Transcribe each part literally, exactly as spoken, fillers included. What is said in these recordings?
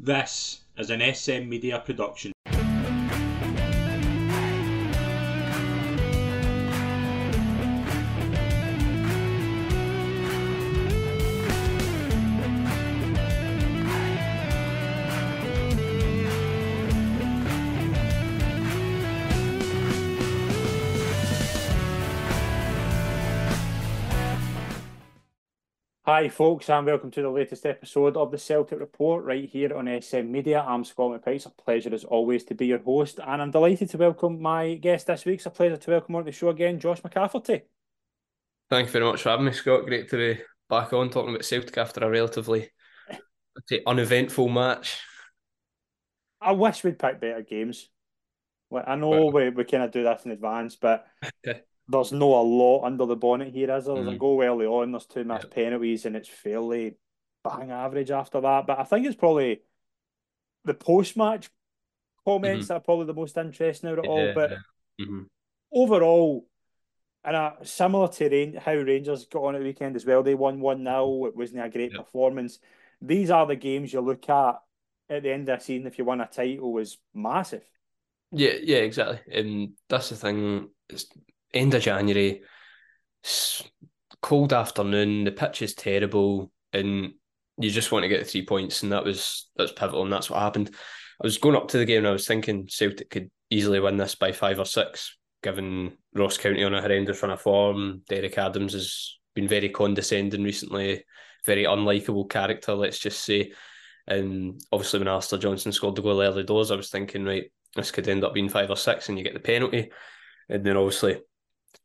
This is an S M Media production. Hi folks, and welcome to the latest episode of the Celtic Report right here on S M Media. I'm Scott McPhee. It's a pleasure as always to be your host, and I'm delighted to welcome my guest this week. It's a pleasure to welcome on the show again, Josh McCafferty. Thank you very much for having me, Scott. Great to be back on talking about Celtic after a relatively uneventful match. I wish we'd pick better games. Like, I know well, we, we kind of do that in advance, but... There's no a lot under the bonnet here, is there? There's mm. a goal early on, there's two mass yeah. penalties, and it's fairly bang average after that. But I think it's probably the post-match comments mm-hmm. that are probably the most interesting out of yeah. all. But mm-hmm. overall, and a, similar to Rain, how Rangers got on at the weekend as well, they won one nil, it wasn't a great yeah. performance. These are the games you look at at the end of the season if you win a title is massive. Yeah, yeah, exactly. And that's the thing... It's... End of January, cold afternoon, the pitch is terrible, and you just want to get three points, and that was that's pivotal, and that's what happened. I was going up to the game, and I was thinking Celtic could easily win this by five or six, given Ross County on a horrendous run of form. Derek Adams has been very condescending recently, very unlikable character, let's just say. And obviously when Alistair Johnston scored the goal early doors, I was thinking, right, this could end up being five or six, and you get the penalty. And then obviously...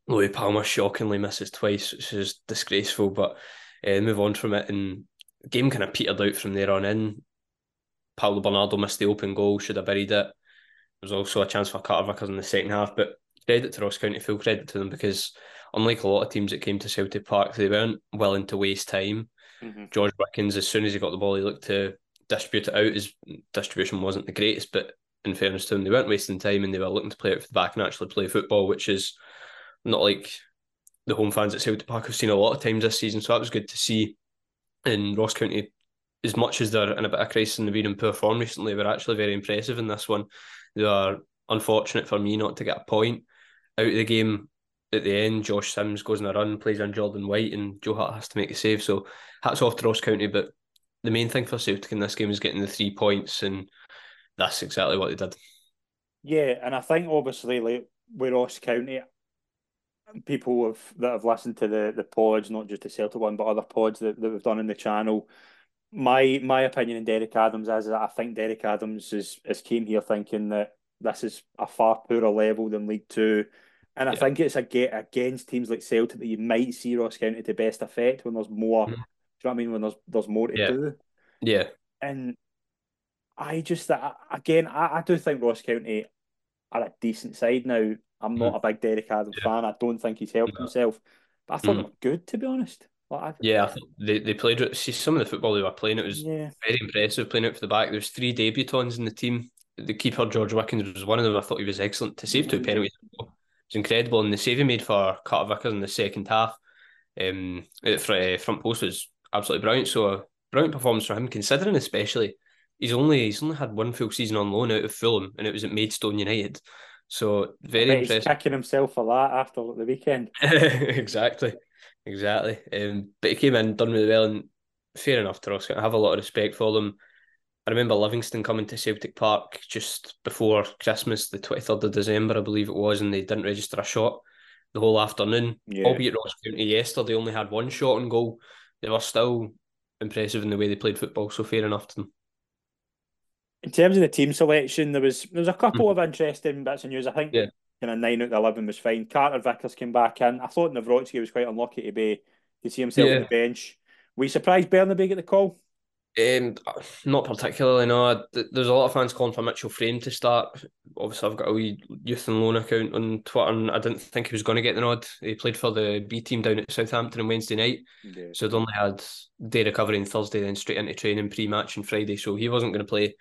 Louis Palmer shockingly misses twice, which is disgraceful, but uh, move on from it, and the game kind of petered out from there on in. Paolo Bernardo missed the open goal, should have buried it. There was also a chance for Carter Vickers in the second half, but credit to Ross County, full credit to them, because unlike a lot of teams that came to Celtic Park, they weren't willing to waste time. Mm-hmm. George Wickens, as soon as he got the ball, he looked to distribute it out. His distribution wasn't the greatest, but in fairness to them, they weren't wasting time, and they were looking to play out for the back and actually play football, which is... not like the home fans at Celtic Park have seen a lot of times this season, so that was good to see. And Ross County, as much as they're in a bit of crisis and they've been in poor form recently, were actually very impressive in this one. They are unfortunate for me not to get a point out of the game. At the end, Josh Sims goes on a run, plays on Jordan White, and Joe Hart has to make a save, so hats off to Ross County. But the main thing for Celtic in this game is getting the three points, and that's exactly what they did. Yeah, and I think obviously like, with Ross County... people have, that have listened to the, the pods, not just the Celtic one, but other pods that, that we've done on the channel. My my opinion on Derek Adams is that I think Derek Adams is, is came here thinking that this is a far poorer level than League Two. And I yeah. think it's against teams like Celtic that you might see Ross County to best effect when there's more, mm-hmm. do you know what I mean, when there's there's more to yeah. do. Yeah. And I just, again, I, I do think Ross County are a decent side now. I'm not mm. a big Derek Adams yeah. fan. I don't think he's helped no. himself. But I thought mm. they were good, to be honest. Like, I, yeah, I think they, they played... See, some of the football they were playing, it was yeah. very impressive, playing out for the back. There was three debutants in the team. The keeper, George Wickens, was one of them. I thought he was excellent. To save two mm. penalties, it was incredible. And the save he made for Carter Vickers in the second half, um, at the front post, was absolutely brilliant. So a brilliant performance for him, considering especially he's only he's only had one full season on loan out of Fulham, and it was at Maidstone United. So very impressive. He's kicking himself for that after the weekend. exactly, exactly. Um, but he came in, done really well, and fair enough to Ross County. I have a lot of respect for them. I remember Livingston coming to Celtic Park just before Christmas, the twenty-third of December, I believe it was, and they didn't register a shot the whole afternoon. Yeah. Albeit Ross County yesterday only had one shot on goal. They were still impressive in the way they played football, so fair enough to them. In terms of the team selection, there was there was a couple mm. of interesting bits of news. I think yeah. kind of nine out of eleven was fine. Carter Vickers came back in. I thought Navrotsky was quite unlucky to be to see himself yeah. on the bench. Were you surprised Bernabei got the call? Um, not particularly. No, there's a lot of fans calling for Mitchell Frame to start. Obviously, I've got a wee youth and loan account on Twitter, and I didn't think he was going to get the nod. He played for the B team down at Southampton on Wednesday night, yeah. so he'd only had day recovery on Thursday, then straight into training pre-match on Friday, so he wasn't going to play.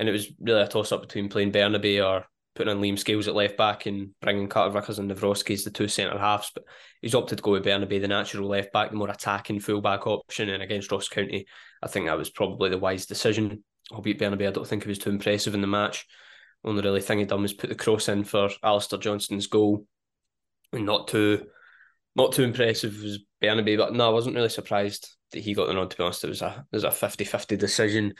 And it was really a toss-up between playing Bernabei or putting in Liam Scales at left-back and bringing Carter Vickers and Navrotsky as the two centre-halves. But he's opted to go with Bernabei, the natural left-back, the more attacking full-back option. And against Ross County, I think that was probably the wise decision. albeit Bernabei I don't think he was too impressive in the match. Only really thing he done was put the cross in for Alistair Johnston's goal, and not too not too impressive was Bernabei. But no, I wasn't really surprised that he got the nod, to be honest. It was a it was a fifty-fifty decision.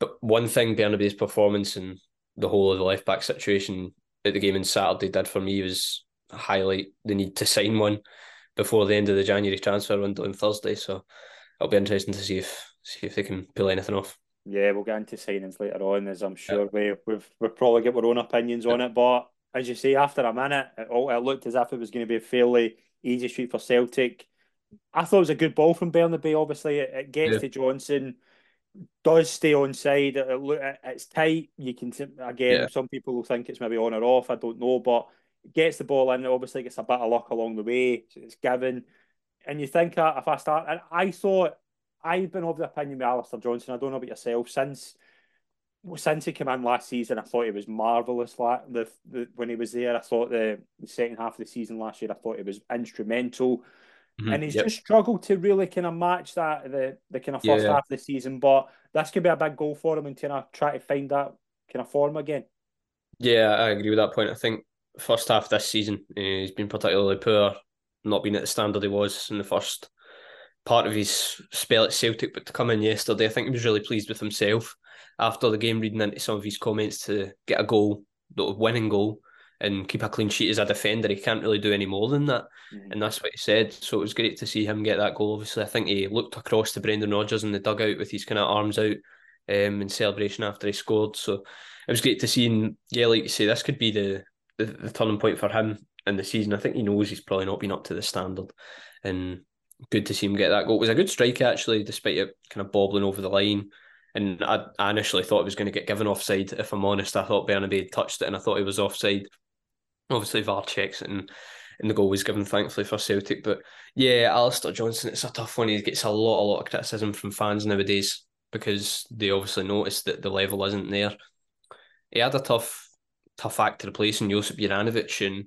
But one thing Bernabei's performance and the whole of the left back situation at the game on Saturday did for me was highlight the need to sign one before the end of the January transfer window on Thursday. So it'll be interesting to see if see if they can pull anything off. Yeah, we'll get into signings later on, as I'm sure yeah. we we've we'll probably get our own opinions yeah. on it. But as you say, after a minute, it, all, it looked as if it was going to be a fairly easy street for Celtic. I thought it was a good ball from Bernabei. Obviously, it, it gets yeah. to Johnson, does stay onside. It, it, it's tight. You can again, yeah. some people will think it's maybe on or off. I don't know, but gets the ball in. Obviously, gets a bit of luck along the way. It's given, and you think uh, if I start, and I thought. I've been of the opinion with Alistair Johnston, I don't know about yourself, since since he came in last season, I thought he was marvellous like, the, the, when he was there. I thought the, the second half of the season last year, I thought he was instrumental. Mm-hmm. And he's yep. just struggled to really kind of match that, the, the kind of first yeah. half of the season. But that's going to be a big goal for him and kind of try to find that kind of form again. Yeah, I agree with that point. I think first half of this season, he's been particularly poor, not been at the standard he was in the first part of his spell at Celtic, but to come in yesterday, I think he was really pleased with himself after the game, reading into some of his comments to get a goal, a winning goal, and keep a clean sheet as a defender. He can't really do any more than that, mm-hmm. and that's what he said. So it was great to see him get that goal. Obviously, I think he looked across to Brendan Rodgers in the dugout with his kind of arms out um, in celebration after he scored. So it was great to see, and yeah, like you say, this could be the, the, the turning point for him in the season. I think he knows he's probably not been up to the standard, and good to see him get that goal. It was a good strike, actually, despite it kind of bobbling over the line. And I, I initially thought it was going to get given offside, if I'm honest. I thought Bernabei had touched it and I thought it was offside. Obviously, V A R checks it and, and the goal was given, thankfully, for Celtic. But yeah, Alistair Johnston, it's a tough one. He gets a lot, a lot of criticism from fans nowadays because they obviously notice that the level isn't there. He had a tough, tough act to replace in Josip Juranovic, and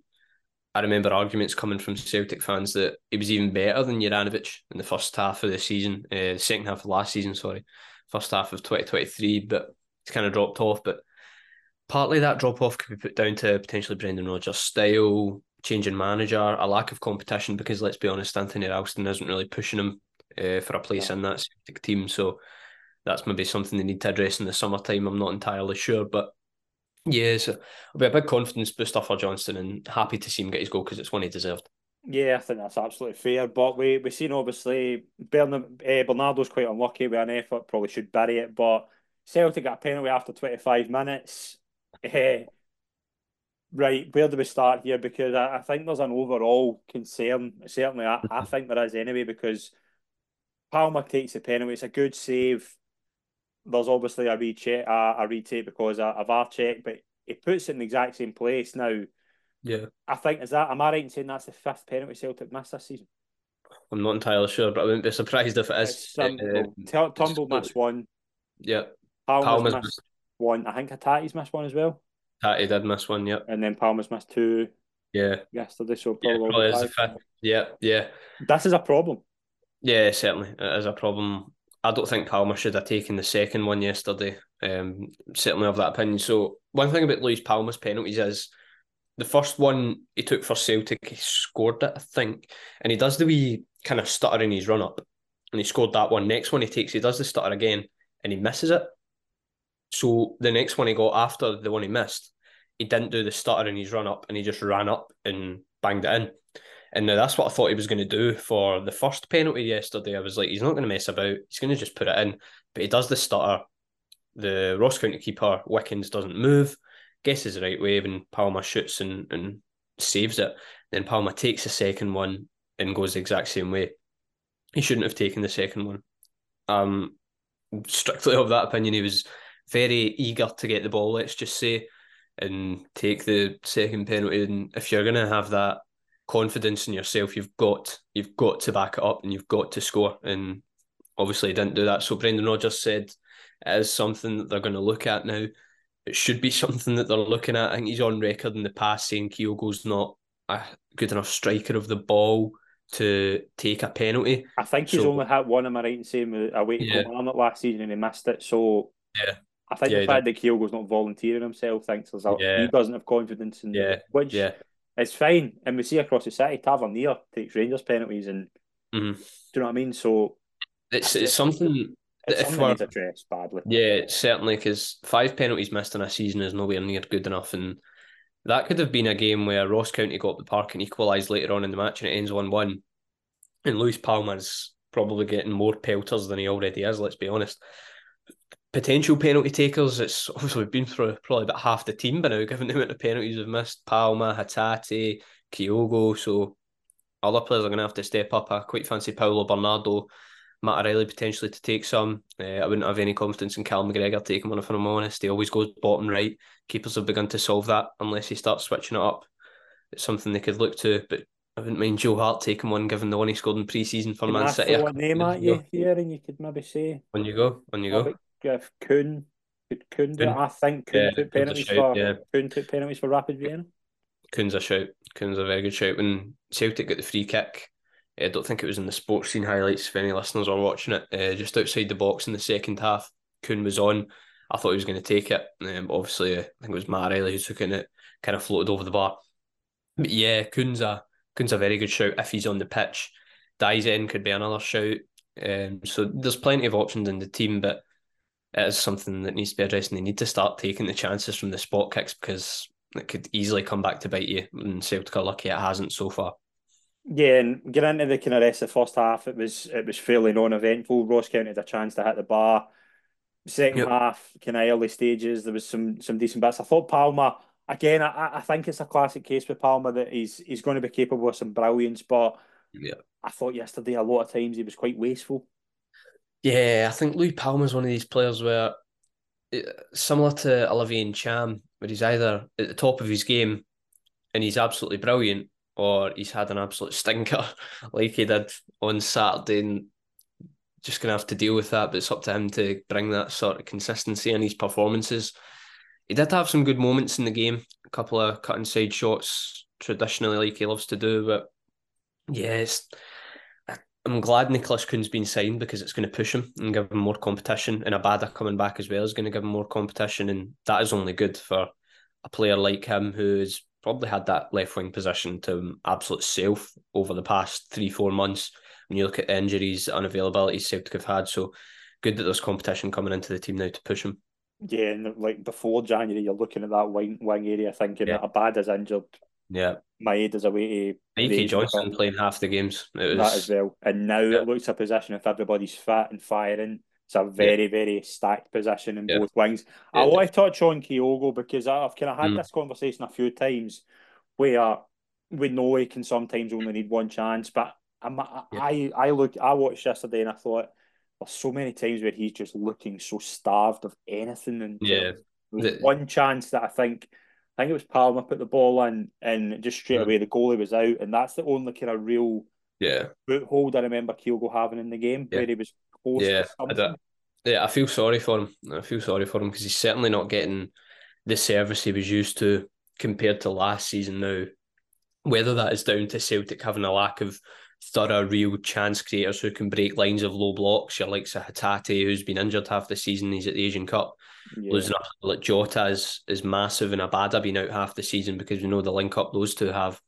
I remember arguments coming from Celtic fans that he was even better than Juranovic in the first half of the season, uh, second half of last season, sorry, first half of twenty twenty-three, but it's kind of dropped off. But partly that drop-off could be put down to potentially Brendan Rodgers' style, changing manager, a lack of competition, because let's be honest, Anthony Ralston isn't really pushing him uh, for a place yeah. in that Celtic team, so that's maybe something they need to address in the summertime, I'm not entirely sure, but yeah, so it'll be a big confidence booster for Johnston, and happy to see him get his goal because it's one he deserved. Yeah, I think that's absolutely fair. But we, we've seen, obviously, Bernard, eh, Bernardo's quite unlucky with an effort, probably should bury it, but Celtic got a penalty after twenty-five minutes. Eh, right, where do we start here? Because I, I think there's an overall concern. Certainly, I, I think there is anyway, because Palmer takes the penalty. It's a good save. There's obviously a recheck, a, a retake because a, a V A R check, but he puts it in the exact same place now. Yeah, I think is that. Am I right in saying that's the fifth penalty Celtic missed this season? I'm not entirely sure, but I wouldn't be surprised if it is. Um, Turnbull Tumble missed one. Yeah, Palmer's missed, missed one. I think Hatate's missed one as well. Hatate did miss one. Yeah, and then Palmer's missed two. Yeah, yesterday. So probably, yeah, probably is the fifth. Yeah, yeah. This is a problem. Yeah, certainly it is a problem. I don't think Palmer should have taken the second one yesterday. Um, certainly of that opinion. So one thing about Louis Palmer's penalties is the first one he took for Celtic, he scored it, I think. And he does the wee kind of stutter in his run-up. And he scored that one. Next one he takes, he does the stutter again and he misses it. So the next one he got after the one he missed, he didn't do the stutter in his run-up and he just ran up and banged it in. And now that's what I thought he was going to do for the first penalty yesterday. I was like, he's not going to mess about. He's going to just put it in. But he does the stutter. The Ross County keeper, Wickens, doesn't move. Guesses the right way when Palmer shoots and, and saves it. Then Palmer takes the second one and goes the exact same way. He shouldn't have taken the second one. Um, strictly of that opinion, he was very eager to get the ball, let's just say, and take the second penalty. And if you're going to have that confidence in yourself, you've got you've got to back it up and you've got to score, and obviously he didn't do that. So Brendan Rodgers said it is something that they're going to look at now. It should be something that they're looking at. I think he's on record in the past saying Kyogo's not a good enough striker of the ball to take a penalty. I think he's so, only had one, am I right in saying, away to yeah. Last season and he missed it, so yeah. I think yeah, the fact that Kyogo's not volunteering himself thinks there's a, yeah. he doesn't have confidence in yeah. which yeah. is fine. And we see across the city, Tavernier takes Rangers penalties and mm-hmm. do you know what I mean? So it's it's something that if we're addressed badly. Yeah, certainly, because five penalties missed in a season is nowhere near good enough, and that could have been a game where Ross County got up the park and equalised later on in the match and it ends one one. And Louis Palmer's probably getting more pelters than he already is, let's be honest. Potential penalty takers, it's obviously been through probably about half the team by now, given the amount of penalties we've missed. Palmer, Hatate, Kyogo, so other players are going to have to step up. I quite fancy Paolo Bernardo, Matt O'Riley potentially to take some. Uh, I wouldn't have any confidence in Cal McGregor taking one, if I'm honest. He always goes bottom right. Keepers have begun to solve that, unless he starts switching it up. It's something they could look to, but I wouldn't mind Joe Hart taking one, given the one he scored in pre-season for Man City. Can I throw a name at you here, and you could maybe say... On you go, on you go. If Kühn, could Kühn do it? I think Kühn yeah, took penalties shout, for yeah. Kühn took penalties for Rapid Vienna. Kühn's a shout. Kühn's a very good shout. When Celtic got the free kick, I don't think it was in the sports scene highlights if any listeners are watching it, uh, just outside the box in the second half, Kühn was on. I thought he was going to take it, um, but obviously uh, I think it was Matt O'Riley who took it and it kind of floated over the bar. But yeah, Kühn's a, Kühn's a very good shout if he's on the pitch. Dyson could be another shout. Um, so there's plenty of options in the team, but it is something that needs to be addressed, and they need to start taking the chances from the spot kicks, because it could easily come back to bite you, and Celtic are lucky it hasn't so far. Yeah, and getting into the kind of rest of the first half, it was it was fairly non-eventful. Ross County had a chance to hit the bar. Second yep. half, kind of early stages, there was some some decent bits. I thought Palmer, again, I, I think it's a classic case with Palmer that he's he's going to be capable of some brilliance, but yeah. I thought yesterday a lot of times he was quite wasteful. Yeah, I think Louis Palmer's one of these players where, similar to Olivier and Cham, where he's either at the top of his game and he's absolutely brilliant, or he's had an absolute stinker like he did on Saturday, and just going to have to deal with that, but it's up to him to bring that sort of consistency in his performances. He did have some good moments in the game, a couple of cut inside shots, traditionally like he loves to do, but yes. Yeah, I'm glad Nicholas Kühn's been signed, because it's going to push him and give him more competition, and Abada coming back as well is going to give him more competition, and that is only good for a player like him, who's probably had that left-wing position to absolute self over the past three, four months when you look at injuries, unavailabilities Celtic have had. So good that there's competition coming into the team now to push him. Yeah, and like before January, you're looking at that wing, wing area thinking yeah. that Abada's injured. Yeah, my aid is away to Ike Johnson playing half the games. It was, that as well, and now yeah. it looks a position if everybody's fit and firing. It's a very, yeah. very stacked position in yeah. both wings. Yeah. I want to touch on Kyogo, because I've kind of had mm. this conversation a few times where we know he can sometimes only need one chance, but I'm, I, yeah. I, I look, I watched yesterday and I thought there's so many times where he's just looking so starved of anything, and yeah, the, one chance that I think. I think it was Palmer put the ball in, and just straight yeah. away the goalie was out, and that's the only kind of real yeah. foothold I remember Kyogo having in the game yeah. where he was close yeah. to something. I yeah, I feel sorry for him. I feel sorry for him because he's certainly not getting the service he was used to compared to last season now. Whether that is down to Celtic having a lack of thorough, real chance creators who can break lines of low blocks, your likes of Hatate, who's been injured half the season, he's at the Asian Cup. Yeah. Losing up like Jota is, is massive, and Abada being out half the season because we know the link up those two have.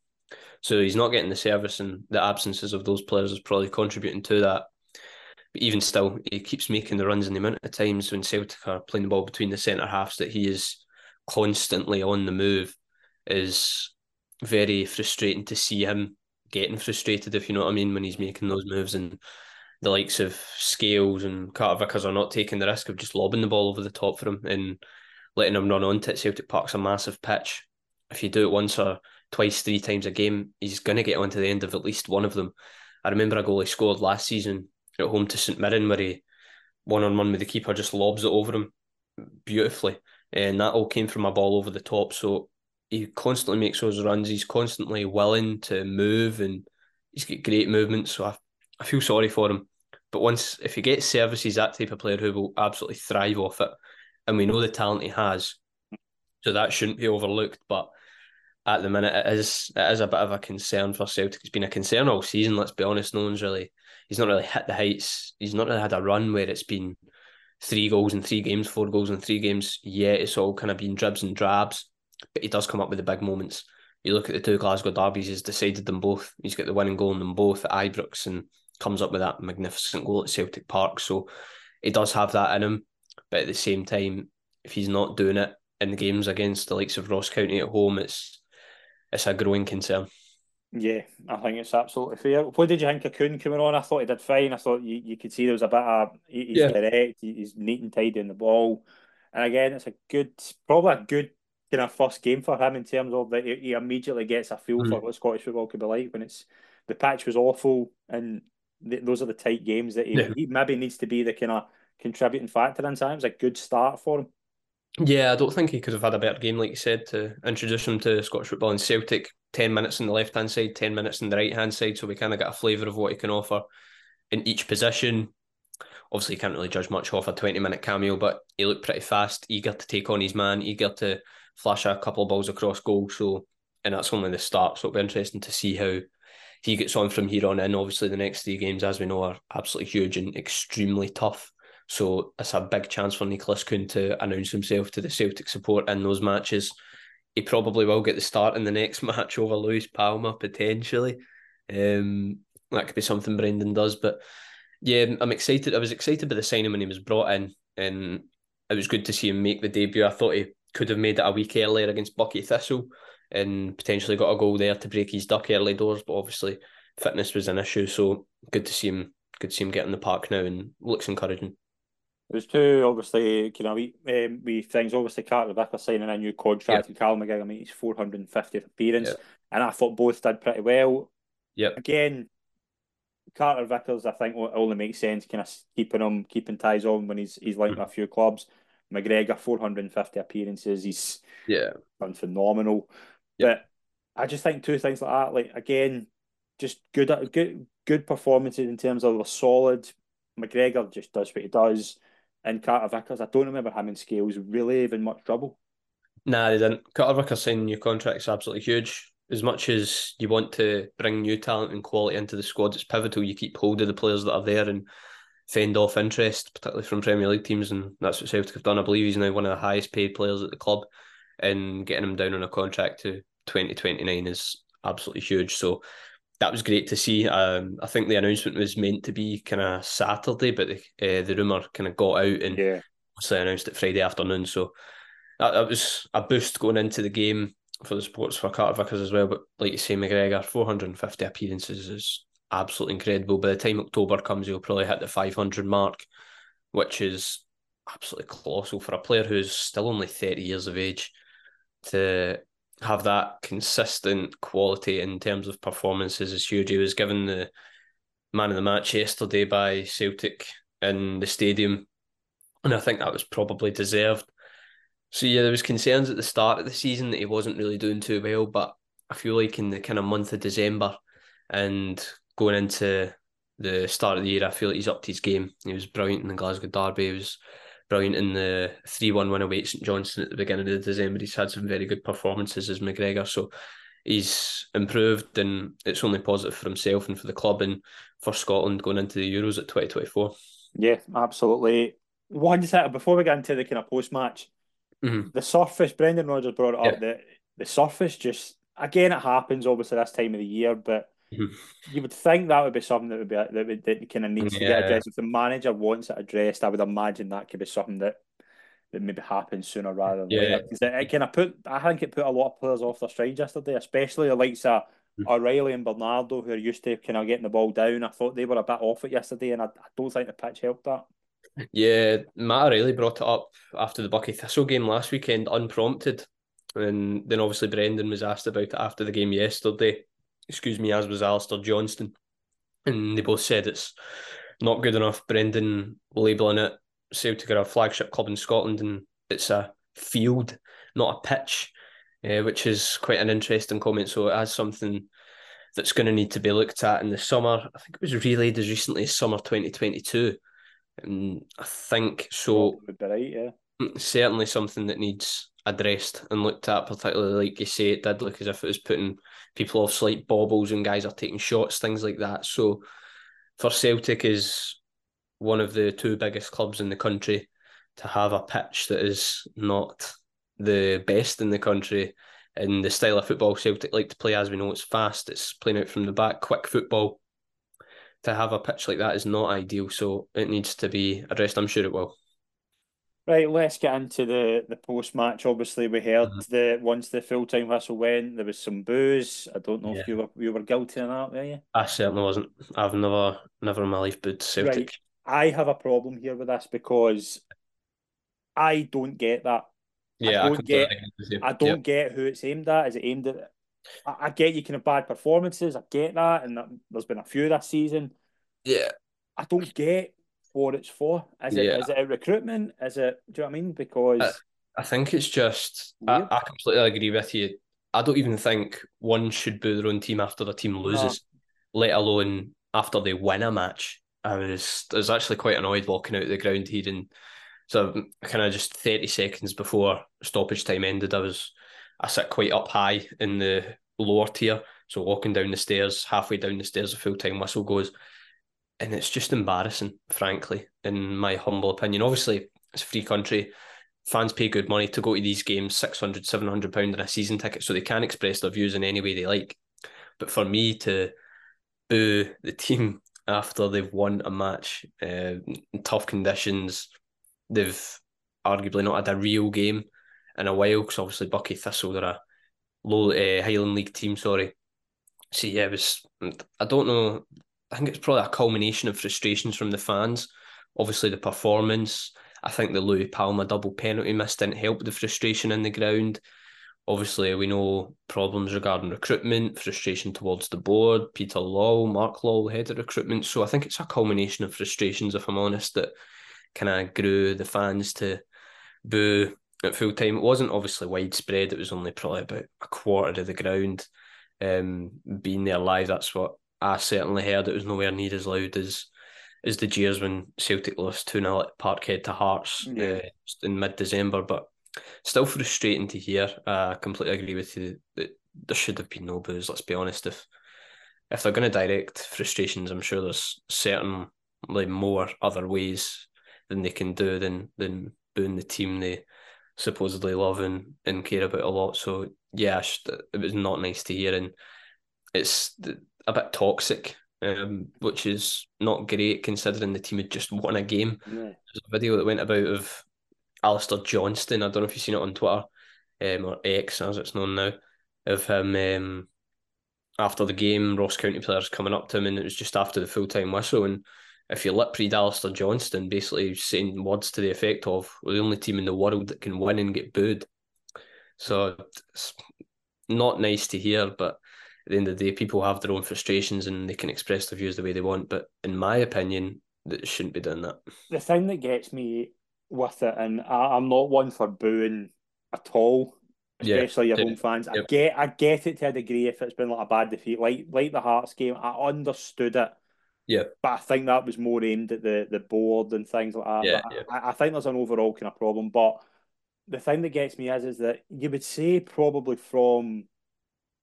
So he's not getting the service, and the absences of those players is probably contributing to that. But even still, he keeps making the runs in the amount of times when Celtic are playing the ball between the centre halves that he is constantly on the move is very frustrating to see him getting frustrated, if you know what I mean, when he's making those moves, and the likes of Scales and Carter Vickers are not taking the risk of just lobbing the ball over the top for him and letting him run onto it. Celtic Park's a massive pitch. If you do it once or twice, three times a game, he's going to get onto the end of at least one of them. I remember a goal he scored last season at home to St Mirren where he, one-on-one with the keeper, just lobs it over him beautifully. And that all came from a ball over the top. So he constantly makes those runs. He's constantly willing to move, and he's got great movement. So I, I feel sorry for him. But once, if he gets service, he's that type of player who will absolutely thrive off it. And we know the talent he has. So that shouldn't be overlooked. But at the minute, it is it is a bit of a concern for Celtic. It's been a concern all season, let's be honest. No one's really, he's not really hit the heights. He's not really had a run where it's been three goals in three games, four goals in three games. Yeah, it's all kind of been dribs and drabs, but he does come up with the big moments. You look at the two Glasgow derbies, he's decided them both. He's got the winning goal in them both at Ibrox and comes up with that magnificent goal at Celtic Park. So he does have that in him. But at the same time, if he's not doing it in the games against the likes of Ross County at home, it's it's a growing concern. Yeah, I think it's absolutely fair. What did you think of Kühn coming on? I thought he did fine. I thought you, you could see there was a bit of... He, he's yeah. direct, he, he's neat and tidy in the ball. And again, it's a good... Probably a good kind of first game for him in terms of that he, he immediately gets a feel mm. for what Scottish football could be like when it's... The pitch was awful and th- those are the tight games that he, yeah. he maybe needs to be the kind of contributing factor in times. A good start for him. Yeah, I don't think he could have had a better game, like you said, to introduce him to Scottish football. And Celtic, ten minutes on the left-hand side, ten minutes on the right-hand side, so we kind of get a flavour of what he can offer in each position. Obviously, you can't really judge much off a twenty-minute cameo, but he looked pretty fast, eager to take on his man, eager to flash a couple of balls across goal. So, and that's only the start, so it'll be interesting to see how he gets on from here on in. Obviously, the next three games, as we know, are absolutely huge and extremely tough. So it's a big chance for Nicholas Kühn to announce himself to the Celtic support in those matches. He probably will get the start in the next match over Louis Palmer, potentially. Um, that could be something Brendan does. But yeah, I'm excited. I was excited by the signing when he was brought in, and it was good to see him make the debut. I thought he could have made it a week earlier against Bucky Thistle and potentially got a goal there to break his duck early doors, but obviously fitness was an issue. So good to see him, good to see him get in the park now, and looks encouraging. There's two, obviously, you know, we, um, we things. Obviously, Carter Vickers signing a new contract, yep. and Callum McGregor made his four hundred fiftieth appearance, yep. and I thought both did pretty well. Yep. Again, Carter Vickers, I think, only makes sense, kind of keeping him, keeping ties on when he's he's linked mm-hmm. with a few clubs. McGregor, four hundred fifty appearances, he's yeah been phenomenal. Yep. But I just think two things like that, like again, just good, good, good performances in terms of a solid. McGregor just does what he does. And Carter Vickers, I don't remember him and Scales really having much trouble. Nah, they didn't. Carter Vickers signing new contracts is absolutely huge. As much as you want to bring new talent and quality into the squad, it's pivotal you keep hold of the players that are there and fend off interest, particularly from Premier League teams, and that's what Celtic have done. I believe he's now one of the highest paid players at the club, and getting him down on a contract to twenty twenty-nine is absolutely huge. So that was great to see. Um, I think the announcement was meant to be kind of Saturday, but the, uh, the rumour kind of got out and yeah. obviously announced it Friday afternoon. So that, that was a boost going into the game for the supporters for Carter Vickers as well. But like you say, McGregor, four hundred fifty appearances is absolutely incredible. By the time October comes, he'll probably hit the five hundred mark, which is absolutely colossal for a player who's still only thirty years of age to... have that consistent quality in terms of performances is huge. He was given the man of the match yesterday by Celtic in the stadium, and I think that was probably deserved. So yeah, there was concerns at the start of the season that he wasn't really doing too well, but I feel like in the kind of month of December and going into the start of the year, I feel like he's upped his game. He was brilliant in the Glasgow derby. He was brilliant in the three one win away at St Johnston at the beginning of December. He's had some very good performances as McGregor, so he's improved, and it's only positive for himself and for the club and for Scotland going into the Euros at twenty twenty-four. Yeah, absolutely. One second, before we get into the kind of post-match, mm-hmm. the surface, Brendan Rodgers brought it up, yeah. the, the surface just, again, it happens obviously this time of the year, but you would think that would be something that would be that, would, that kind of needs yeah. to get addressed. If the manager wants it addressed, I would imagine that could be something that, that maybe happens sooner rather than yeah. later. It, it kind of put, I think it put a lot of players off their stride yesterday, especially the likes of O'Riley and Bernardo, who are used to kind of getting the ball down. I thought they were a bit off it yesterday, and I, I don't think the pitch helped that. Yeah, Matt O'Riley brought it up after the Bucky Thistle game last weekend, unprompted, and then obviously Brendan was asked about it after the game yesterday. Excuse me, as was Alistair Johnston. And they both said it's not good enough. Brendan labelling it Celtic are a flagship club in Scotland, and it's a field, not a pitch, uh, which is quite an interesting comment. So it has something that's going to need to be looked at in the summer. I think it was relayed as recently as summer twenty twenty-two. And I think so. Right, yeah. Certainly something that needs addressed and looked at, particularly like you say, it did look as if it was putting people off slight bobbles and guys are taking shots, things like that. So for Celtic is one of the two biggest clubs in the country, to have a pitch that is not the best in the country, and the style of football Celtic like to play, as we know, it's fast, it's playing out from the back, quick football. To have a pitch like that is not ideal, so it needs to be addressed. I'm sure it will. Right, let's get into the, the post-match. Obviously, we heard mm-hmm. the once the full-time whistle went, there was some boos. I don't know yeah. if you were you were guilty of that, were you? I certainly wasn't. I've never, never in my life booed Celtic. Right. I have a problem here with this because I don't get that. Yeah, I don't, I get, do I don't yep. get who it's aimed at. Is it aimed at... I, I get you can have bad performances. I get that, and that, there's been a few this season. Yeah. I don't get... what it's for. Is it, yeah. is it a recruitment? Is it, do you know what I mean? Because I, I think it's just, I, I completely agree with you. I don't even think one should boo their own team after their team loses, no. let alone after they win a match. I was, I was actually quite annoyed walking out of the ground here, and so kind of just thirty seconds before stoppage time ended, I was, I sat quite up high in the lower tier, so walking down the stairs, halfway down the stairs, a full-time whistle goes. And it's just embarrassing, frankly, in my humble opinion. Obviously, it's a free country. Fans pay good money to go to these games, six hundred, seven hundred pounds in a season ticket, so they can express their views in any way they like. But for me to boo the team after they've won a match, uh, in tough conditions, they've arguably not had a real game in a while, because obviously Bucky Thistle, they're a low, uh, Highland League team, sorry. So yeah, it was, I don't know... I think it's probably a culmination of frustrations from the fans. Obviously, the performance. I think the Louis Palmer double penalty miss didn't help the frustration in the ground. Obviously, we know problems regarding recruitment, frustration towards the board, Peter Law, Mark Law, head of recruitment. So I think it's a culmination of frustrations, if I'm honest, that kind of grew the fans to boo at full time. It wasn't obviously widespread. It was only probably about a quarter of the ground um, being there live. That's what I certainly heard. It was nowhere near as loud as as the jeers when Celtic lost two nil at Parkhead to Hearts yeah. uh, in mid-December, but still frustrating to hear. I completely agree with you that there should have been no boos, let's be honest. If if they're going to direct frustrations, I'm sure there's certainly more other ways than they can do than, than booing the team they supposedly love and, and care about a lot. So, yeah, it was not nice to hear, and it's... a bit toxic, um, which is not great considering the team had just won a game. Yeah. There's a video that went about of Alistair Johnston, I don't know if you've seen it on Twitter, um, or X as it's known now, of him um, after the game, Ross County players coming up to him, and it was just after the full-time whistle, and if you lip read Alistair Johnston, basically saying words to the effect of, we're the only team in the world that can win and get booed. So it's not nice to hear, but at the end of the day, people have their own frustrations and they can express their views the way they want. But in my opinion, that shouldn't be doing that. The thing that gets me with it, and I, I'm not one for booing at all, especially yeah, your home fans. Yep. I get, I get it to a degree if it's been like a bad defeat, like like the Hearts game. I understood it. Yeah, but I think that was more aimed at the the board and things like that. Yeah, yeah. I, I think there's an overall kind of problem. But the thing that gets me is is that you would say probably from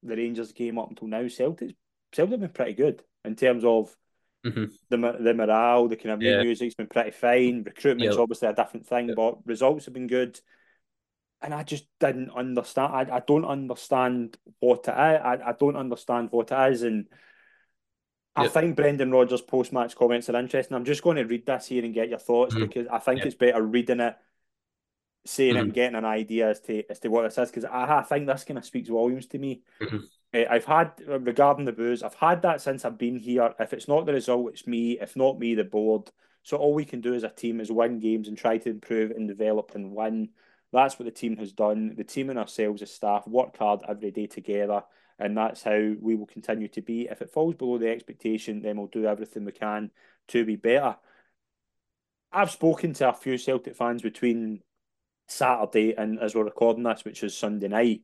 the Rangers game up until now, Celtic Celtic have been pretty good in terms of mm-hmm. the the morale, the kind of yeah. music's been pretty fine. Recruitment's yeah. obviously a different thing, yeah. but results have been good. And I just didn't understand. I, I don't understand what it is. I, I don't understand what it is. And yeah. I think Brendan Rodgers' post-match comments are interesting. I'm just going to read this here and get your thoughts mm-hmm. because I think yeah. it's better reading it, saying mm-hmm. and getting an idea as to as to what this is, because I, I think this kind of speaks volumes to me. Mm-hmm. Uh, I've had, regarding the boos, I've had that since I've been here. If it's not the result, it's me. If not me, the board. So all we can do as a team is win games and try to improve and develop and win. That's what the team has done. The team and ourselves as staff work hard every day together, and that's how we will continue to be. If it falls below the expectation, then we'll do everything we can to be better. I've spoken to a few Celtic fans between Saturday and as we're recording this, which is Sunday night.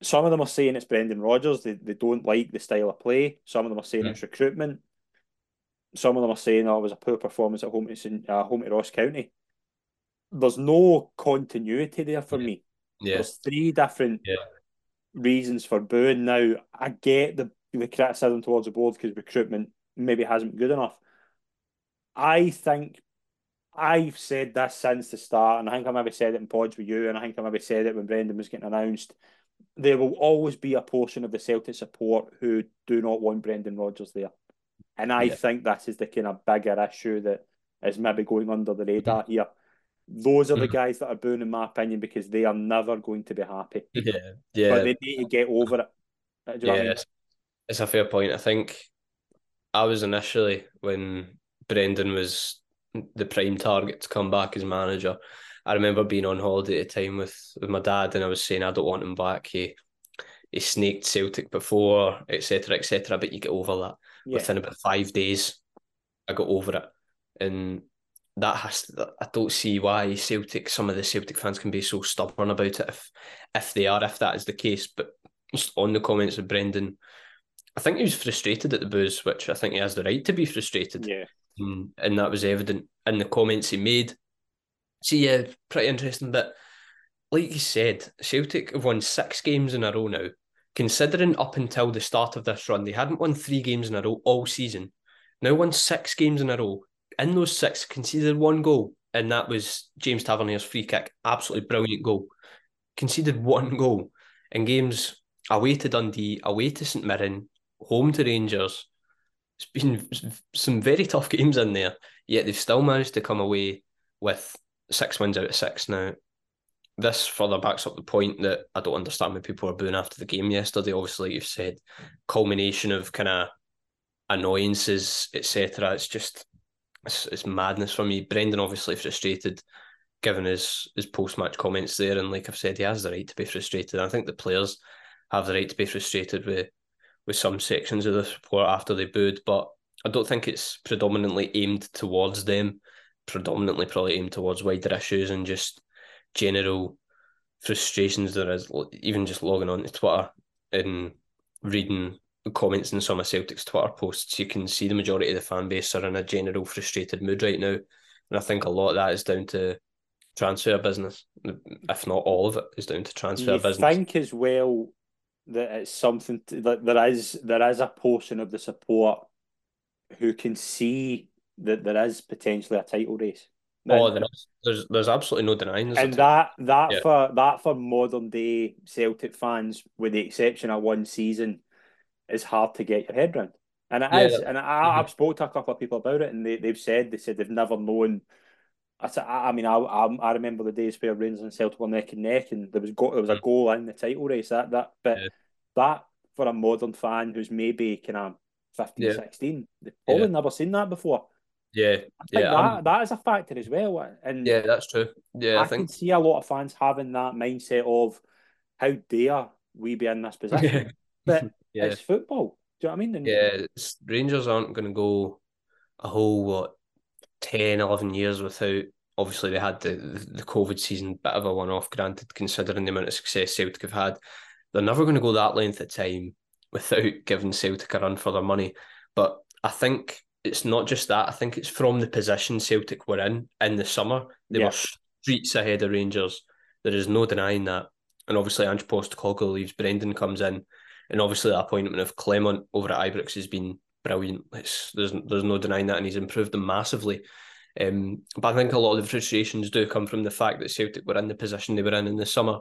Some of them are saying it's Brendan Rodgers, they, they don't like the style of play. Some of them are saying yeah. it's recruitment. Some of them are saying, oh, it was a poor performance at home to, uh, home to Ross County. There's no continuity there for yeah. me. Yeah. There's three different yeah. reasons for booing. Now, I get the, the criticism towards the board because recruitment maybe hasn't been good enough. I think I've said this since the start, and I think I maybe said it in pods with you, and I think I maybe said it when Brendan was getting announced. There will always be a portion of the Celtic support who do not want Brendan Rodgers there. And I yeah. think this is the kind of bigger issue that is maybe going under the radar here. Those are the guys that are booing, in my opinion, because they are never going to be happy. Yeah, yeah. But they need to get over it. Do you yeah, know what I mean? it's, it's a fair point. I think I was initially, when Brendan was the prime target to come back as manager, I remember being on holiday at the time with, with my dad, and I was saying, I don't want him back. He he snaked Celtic before, et cetera, et cetera. But you get over that. Yeah. Within about five days, I got over it. And that has to, I don't see why Celtic, some of the Celtic fans can be so stubborn about it if if they are, if that is the case. But just on the comments of Brendan, I think he was frustrated at the boos, which I think he has the right to be frustrated. Yeah. And, and that was evident in the comments he made. So yeah, pretty interesting. But like you said, Celtic have won six games in a row now. Considering up until the start of this run, they hadn't won three games in a row all season. Now won six games in a row. In those six, conceded one goal, and that was James Tavernier's free kick. Absolutely brilliant goal. Conceded one goal in games away to Dundee, away to St Mirren, home to Rangers. It's been some very tough games in there, yet they've still managed to come away with six wins out of six now. This further backs up the point that I don't understand why people are booing after the game yesterday. Obviously, like you've said, culmination of kind of annoyances, et cetera. It's just, it's, it's madness for me. Brendan obviously frustrated, given his, his post-match comments there. And like I've said, he has the right to be frustrated. And I think the players have the right to be frustrated with, with some sections of the support after they booed. But I don't think it's predominantly aimed towards them. Predominantly probably aimed towards wider issues and just general frustrations there is. Even just logging on to Twitter and reading the comments in some of Celtic's Twitter posts, you can see the majority of the fan base are in a general frustrated mood right now, and I think a lot of that is down to transfer business. If not all of it is down to transfer you business. I think as well that it's something to, that there is there is a portion of the support who can see that there is potentially a title race. Oh, and, there's, there's there's absolutely no denying. And that that yeah. for that for modern day Celtic fans, with the exception of one season, is hard to get your head around. And it yeah, is. That, and I, mm-hmm. I've spoke to a couple of people about it, and they they've said they said they've never known. I I mean I I, I remember the days where Rangers and Celtic were neck and neck, and there was go, there was a goal in the title race. That that but yeah. that for a modern fan who's maybe kind of fifteen, yeah. sixteen, they've probably yeah. never seen that before. Yeah, yeah, that um, that is a factor as well, and yeah, that's true. Yeah, I, I think... can see a lot of fans having that mindset of how dare we be in this position, yeah. but yeah. it's football. Do you know what I mean? And, yeah, it's, Rangers aren't going to go a whole what ten, eleven years without. Obviously, they had the the COVID season, bit of a one off. Granted, considering the amount of success Celtic have had, they're never going to go that length of time without giving Celtic a run for their money. But I think it's not just that. I think it's from the position Celtic were in in the summer. They yeah. were streets ahead of Rangers. There is no denying that. And obviously, Ange Postecoglou leaves, Brendan comes in, and obviously the appointment of Clement over at Ibrox has been brilliant. It's, there's there's no denying that, and he's improved them massively. Um, but I think a lot of the frustrations do come from the fact that Celtic were in the position they were in in the summer,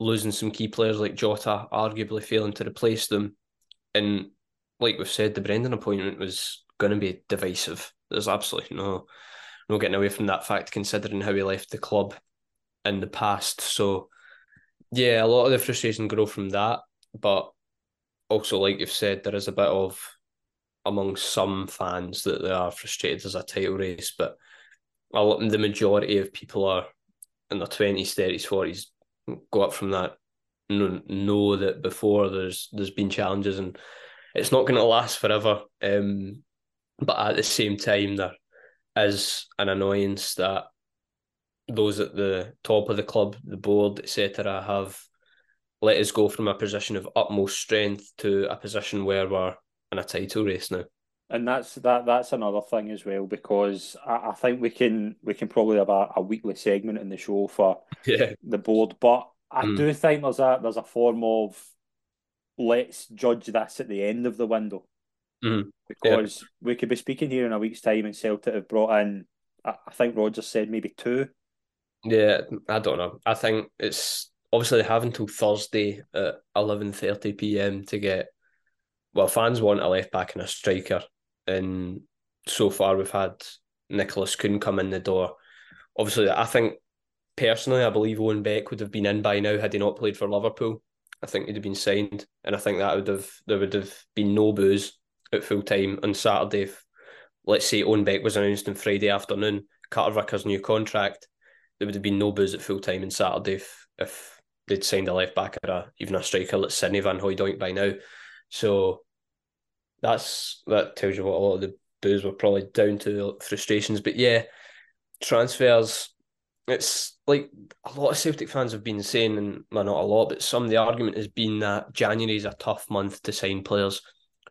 losing some key players like Jota, arguably failing to replace them. And like we've said, the Brendan appointment was going to be divisive. There's absolutely no no getting away from that fact, considering how he left the club in the past. So yeah, a lot of the frustration grow from that, but also like you've said, there is a bit of among some fans that they are frustrated as a title race, but a lot, the majority of people are in their twenties, thirties, forties, go up from that, know, know that before there's there's been challenges, and it's not going to last forever. Um, But at the same time, there is an annoyance that those at the top of the club, the board, et cetera, have let us go from a position of utmost strength to a position where we're in a title race now. And that's that. That's another thing as well, because I, I think we can we can probably have a, a weekly segment in the show for yeah. the board. But I mm. do think there's a there's a form of let's judge this at the end of the window. Because yeah. we could be speaking here in a week's time, and Celtic have brought in I, I think Rodgers said maybe two. Yeah, I don't know. I think it's obviously they have until Thursday at eleven thirty p m to get, well, fans want a left back and a striker. And so far we've had Nicholas Kühn come in the door. Obviously, I think personally, I believe Owen Beck would have been in by now had he not played for Liverpool. I think he'd have been signed, and I think that would have there would have been no boos at full time on Saturday. If, let's say, Owen Beck was announced on Friday afternoon, Carter Vickers' new contract, there would have been no boos at full time on Saturday if, if they'd signed a left back or a, even a striker like Sydney van Hooijdonk by now. So that's that tells you what a lot of the boos were probably down to, frustrations. But yeah, transfers. It's like a lot of Celtic fans have been saying, and well, not a lot, but some of the argument has been that January is a tough month to sign players.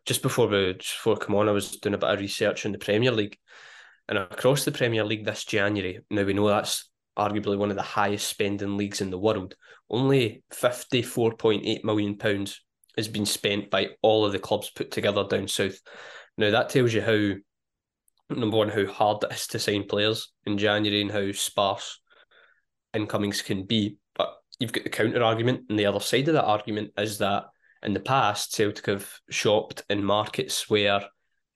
Just before we just before I come on, I was doing a bit of research in the Premier League, and across the Premier League this January, now we know that's arguably one of the highest spending leagues in the world. Only fifty-four point eight million pounds has been spent by all of the clubs put together down south. Now that tells you how, number one, how hard it is to sign players in January and how sparse incomings can be. But you've got the counter argument, and the other side of that argument is that in the past Celtic have shopped in markets where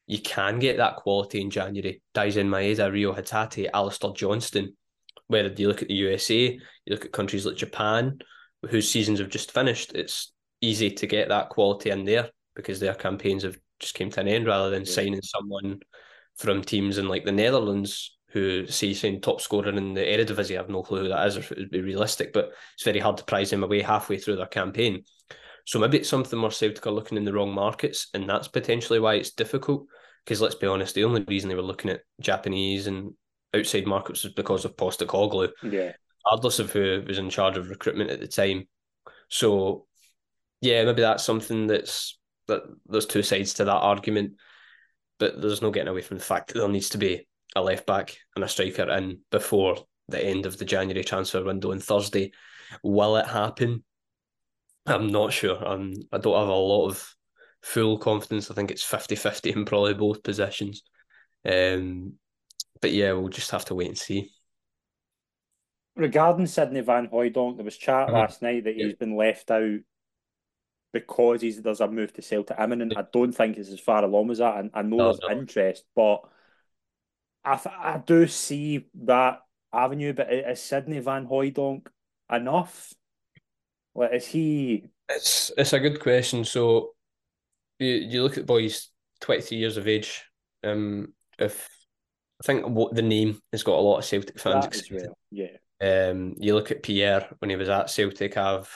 you can get that quality in January. Daisen Maeda, Rio Hatate, Alistair Johnston. Whether you look at the U S A, you look at countries like Japan, whose seasons have just finished, it's easy to get that quality in there because their campaigns have just came to an end, rather than yeah. signing someone from teams in like the Netherlands, who say saying top scorer in the Eredivisie. I have no clue who that is or if it would be realistic, but it's very hard to prize them away halfway through their campaign. So maybe it's something where Celtic are looking in the wrong markets, and that's potentially why it's difficult, because let's be honest, the only reason they were looking at Japanese and outside markets was because of Postecoglou, yeah. regardless of who was in charge of recruitment at the time. So yeah, maybe that's something that's, that there's two sides to that argument. But there's no getting away from the fact that there needs to be a left-back and a striker in before the end of the January transfer window on Thursday. Will it happen? I'm not sure. I'm, I don't have a lot of full confidence. I think it's fifty-fifty in probably both positions. Um, but yeah, we'll just have to wait and see. Regarding Sydney van Hooijdonk, there was chat uh-huh. last night that he's yeah. been left out because he's, there's a move to Celtic imminent. I don't think it's as far along as that. And I, I know no, there's no. interest, but I th- I do see that avenue. But is Sydney van Hooijdonk enough? Like, is he? It's it's a good question. So you you look at the boy, he's twenty-three years of age. Um, if I think what the name has got a lot of Celtic fans that excited. Well. Yeah. Um, you look at Pierre when he was at Celtic. I've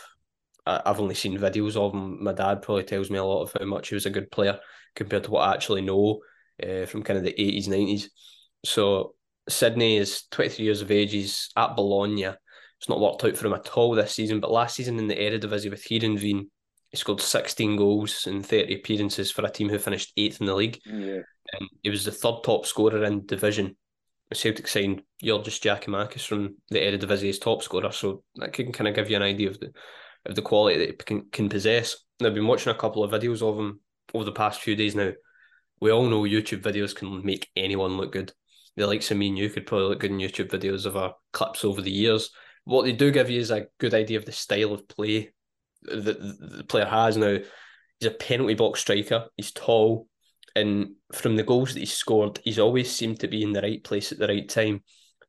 I've only seen videos of him. My dad probably tells me a lot of how much he was a good player compared to what I actually know uh, from kind of the eighties, nineties. So Sydney is twenty-three years of age. He's at Bologna. It's not worked out for him at all this season, but last season in the Eredivisie with Heerenveen, he scored sixteen goals in thirty appearances for a team who finished eighth in the league. Yeah. And he was the third top scorer in division. Celtic signed Georges Giacomakis from the Eredivisie as top scorer, so that can kind of give you an idea of the of the quality that it can, can possess. And I've been watching a couple of videos of him over the past few days now. We all know YouTube videos can make anyone look good. The likes of me and you could probably look good in YouTube videos of our clips over the years. What they do give you is a good idea of the style of play that the player has now. He's a penalty box striker. He's tall. And from the goals that he's scored, he's always seemed to be in the right place at the right time.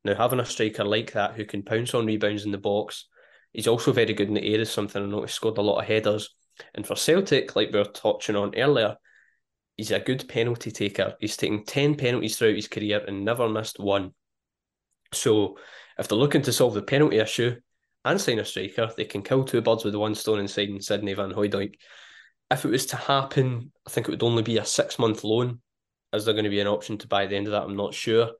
Now, having a striker like that who can pounce on rebounds in the box, he's also very good in the air is something I noticed. Scored a lot of headers. And for Celtic, like we were touching on earlier, he's a good penalty taker. He's taken ten penalties throughout his career and never missed one. So if they're looking to solve the penalty issue and sign a striker, they can kill two birds with one stone inside in Sydney van Hooijdonk. If it was to happen, I think it would only be a six-month loan. Is there going to be an option to buy at the end of that? I'm not sure.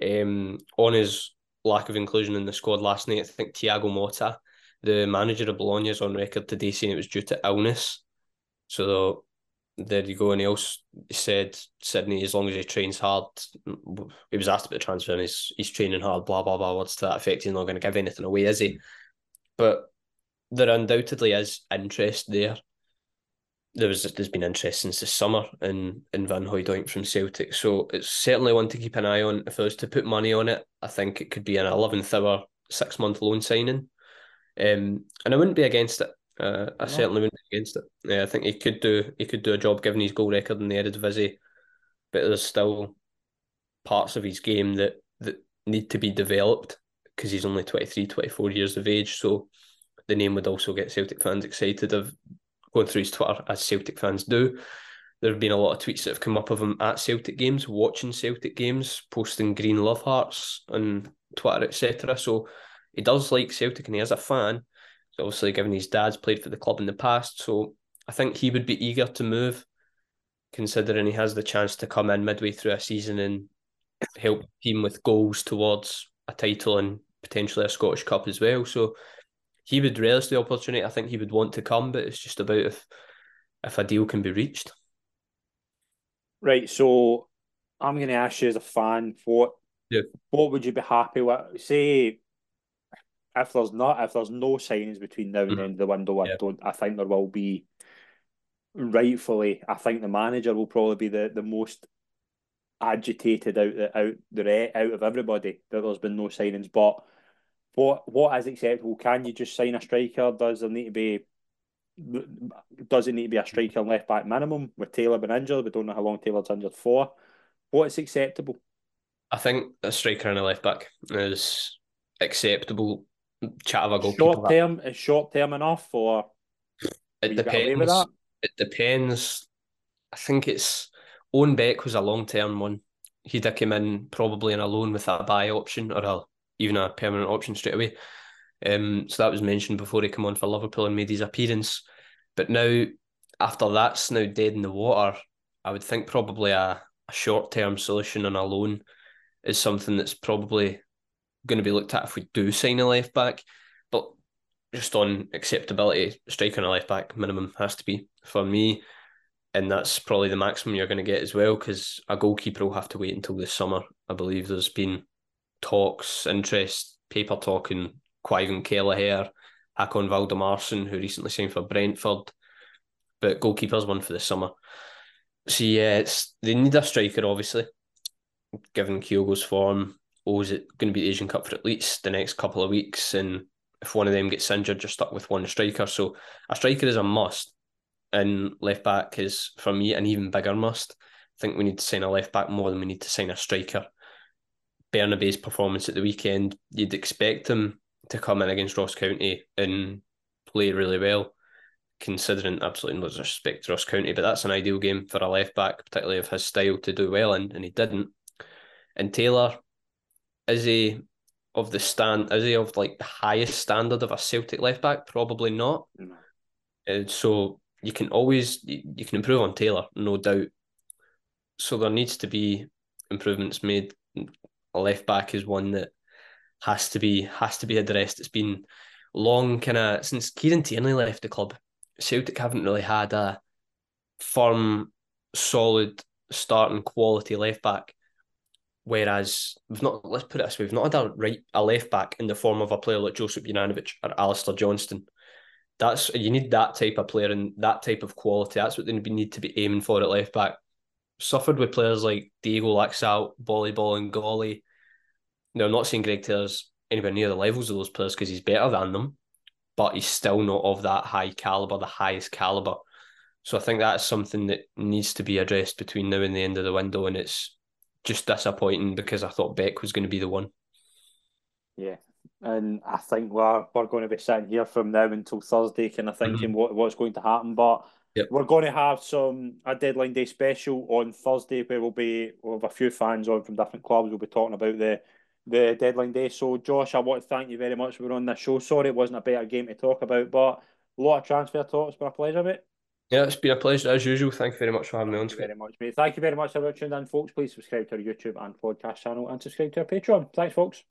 Um, on his lack of inclusion in the squad last night, I think Thiago Motta, the manager of Bologna, is on record today saying it was due to illness. So there you go. And he also said, Sydney, as long as he trains hard, he was asked about the transfer and he's, he's training hard, blah, blah, blah, words to that effect. He's not going to give anything away, is he? But there undoubtedly is interest there. there was there's been interest since the summer in in Van Hooijdonk from Celtic, so it's certainly one to keep an eye on. If I was to put money on it, I think it could be an eleventh hour six month loan signing, um, and I wouldn't be against it. Uh, I no. certainly wouldn't be against it. Yeah, I think he could do he could do a job given his goal record in the Eredivisie, but there's still parts of his game that that need to be developed because he's only twenty-three, twenty-four years of age. So the name would also get Celtic fans excited. Of going through his Twitter, as Celtic fans do, there have been a lot of tweets that have come up of him at Celtic games, watching Celtic games, posting green love hearts on Twitter, et cetera. So he does like Celtic and he is a fan. So obviously, given his dad's played for the club in the past, so I think he would be eager to move, considering he has the chance to come in midway through a season and help the team with goals towards a title and potentially a Scottish Cup as well. So he would relish the opportunity. I think he would want to come, but it's just about if if a deal can be reached. Right, so I'm going to ask you as a fan, what yeah. what would you be happy with? Say if there's not if there's no signings between now and mm-hmm. the end of the window, yeah. I don't. I think there will be. Rightfully, I think the manager will probably be the, the most agitated out the out the out of everybody that there's been no signings, but. What what is acceptable? Can you just sign a striker? Does there need to be? Does it need to be a striker and left back minimum? With Taylor been injured, we don't know how long Taylor's injured for. What is acceptable? I think a striker and a left back is acceptable. Chat of a goalkeeper. Short term is short term enough, or it depends. It depends. I think it's Owen Beck was a long term one. He'd have come in probably on a loan with a buy option or a. even a permanent option straight away. Um, so that was mentioned before he came on for Liverpool and made his appearance. But now, after that's now dead in the water, I would think probably a, a short-term solution on a loan is something that's probably going to be looked at if we do sign a left-back. But just on acceptability, striking a left-back minimum has to be for me. And that's probably the maximum you're going to get as well, because a goalkeeper will have to wait until this summer. I believe there's been talks, interest, paper talking, Cliven Kelleher, Hakon Valdemarsson, who recently signed for Brentford, but goalkeeper's one for the summer. So yeah, it's, they need a striker, obviously, given Kyogo's form. Oh, is it going to be the Asian Cup for at least the next couple of weeks? And if one of them gets injured, you're stuck with one striker. So a striker is a must, and left-back is, for me, an even bigger must. I think we need to sign a left-back more than we need to sign a striker. Bernabei's performance at the weekend, you'd expect him to come in against Ross County and play really well, considering absolutely no disrespect to Ross County, but that's an ideal game for a left-back, particularly of his style, to do well in, and he didn't. And Taylor, is he of the stand? Is he of like the highest standard of a Celtic left-back? Probably not. And so you can always, you can improve on Taylor, no doubt. So there needs to be improvements made. A left back is one that has to be has to be addressed. It's been long, kind of since Kieran Tierney left the club, Celtic haven't really had a firm, solid, starting quality left back. Whereas we've not let's put it this way, we've not had a right a left back in the form of a player like Josip Juranović or Alistair Johnston. That's you need that type of player and that type of quality. That's what they need to be aiming for at left back. Suffered with players like Diego Laxalt, Bolly Ball and Golly. Now, I'm not saying Greg Taylor's anywhere near the levels of those players because he's better than them, but he's still not of that high calibre, the highest calibre. So I think that's something that needs to be addressed between now and the end of the window, and it's just disappointing because I thought Beck was going to be the one. Yeah, and I think we're, we're going to be sitting here from now until Thursday kind of thinking mm-hmm. what, what's going to happen, but... Yep. We're going to have some a deadline day special on Thursday where we'll be we'll have a few fans on from different clubs. We'll be talking about the the deadline day. So, Josh, I want to thank you very much for being on this show. Sorry it wasn't a better game to talk about, but a lot of transfer talks. It's been a pleasure, mate. Yeah, it's been a pleasure as usual. Thank you very much for having me on. Thank you very much, mate. Thank you very much for tuning in, folks. Please subscribe to our YouTube and podcast channel and subscribe to our Patreon. Thanks, folks.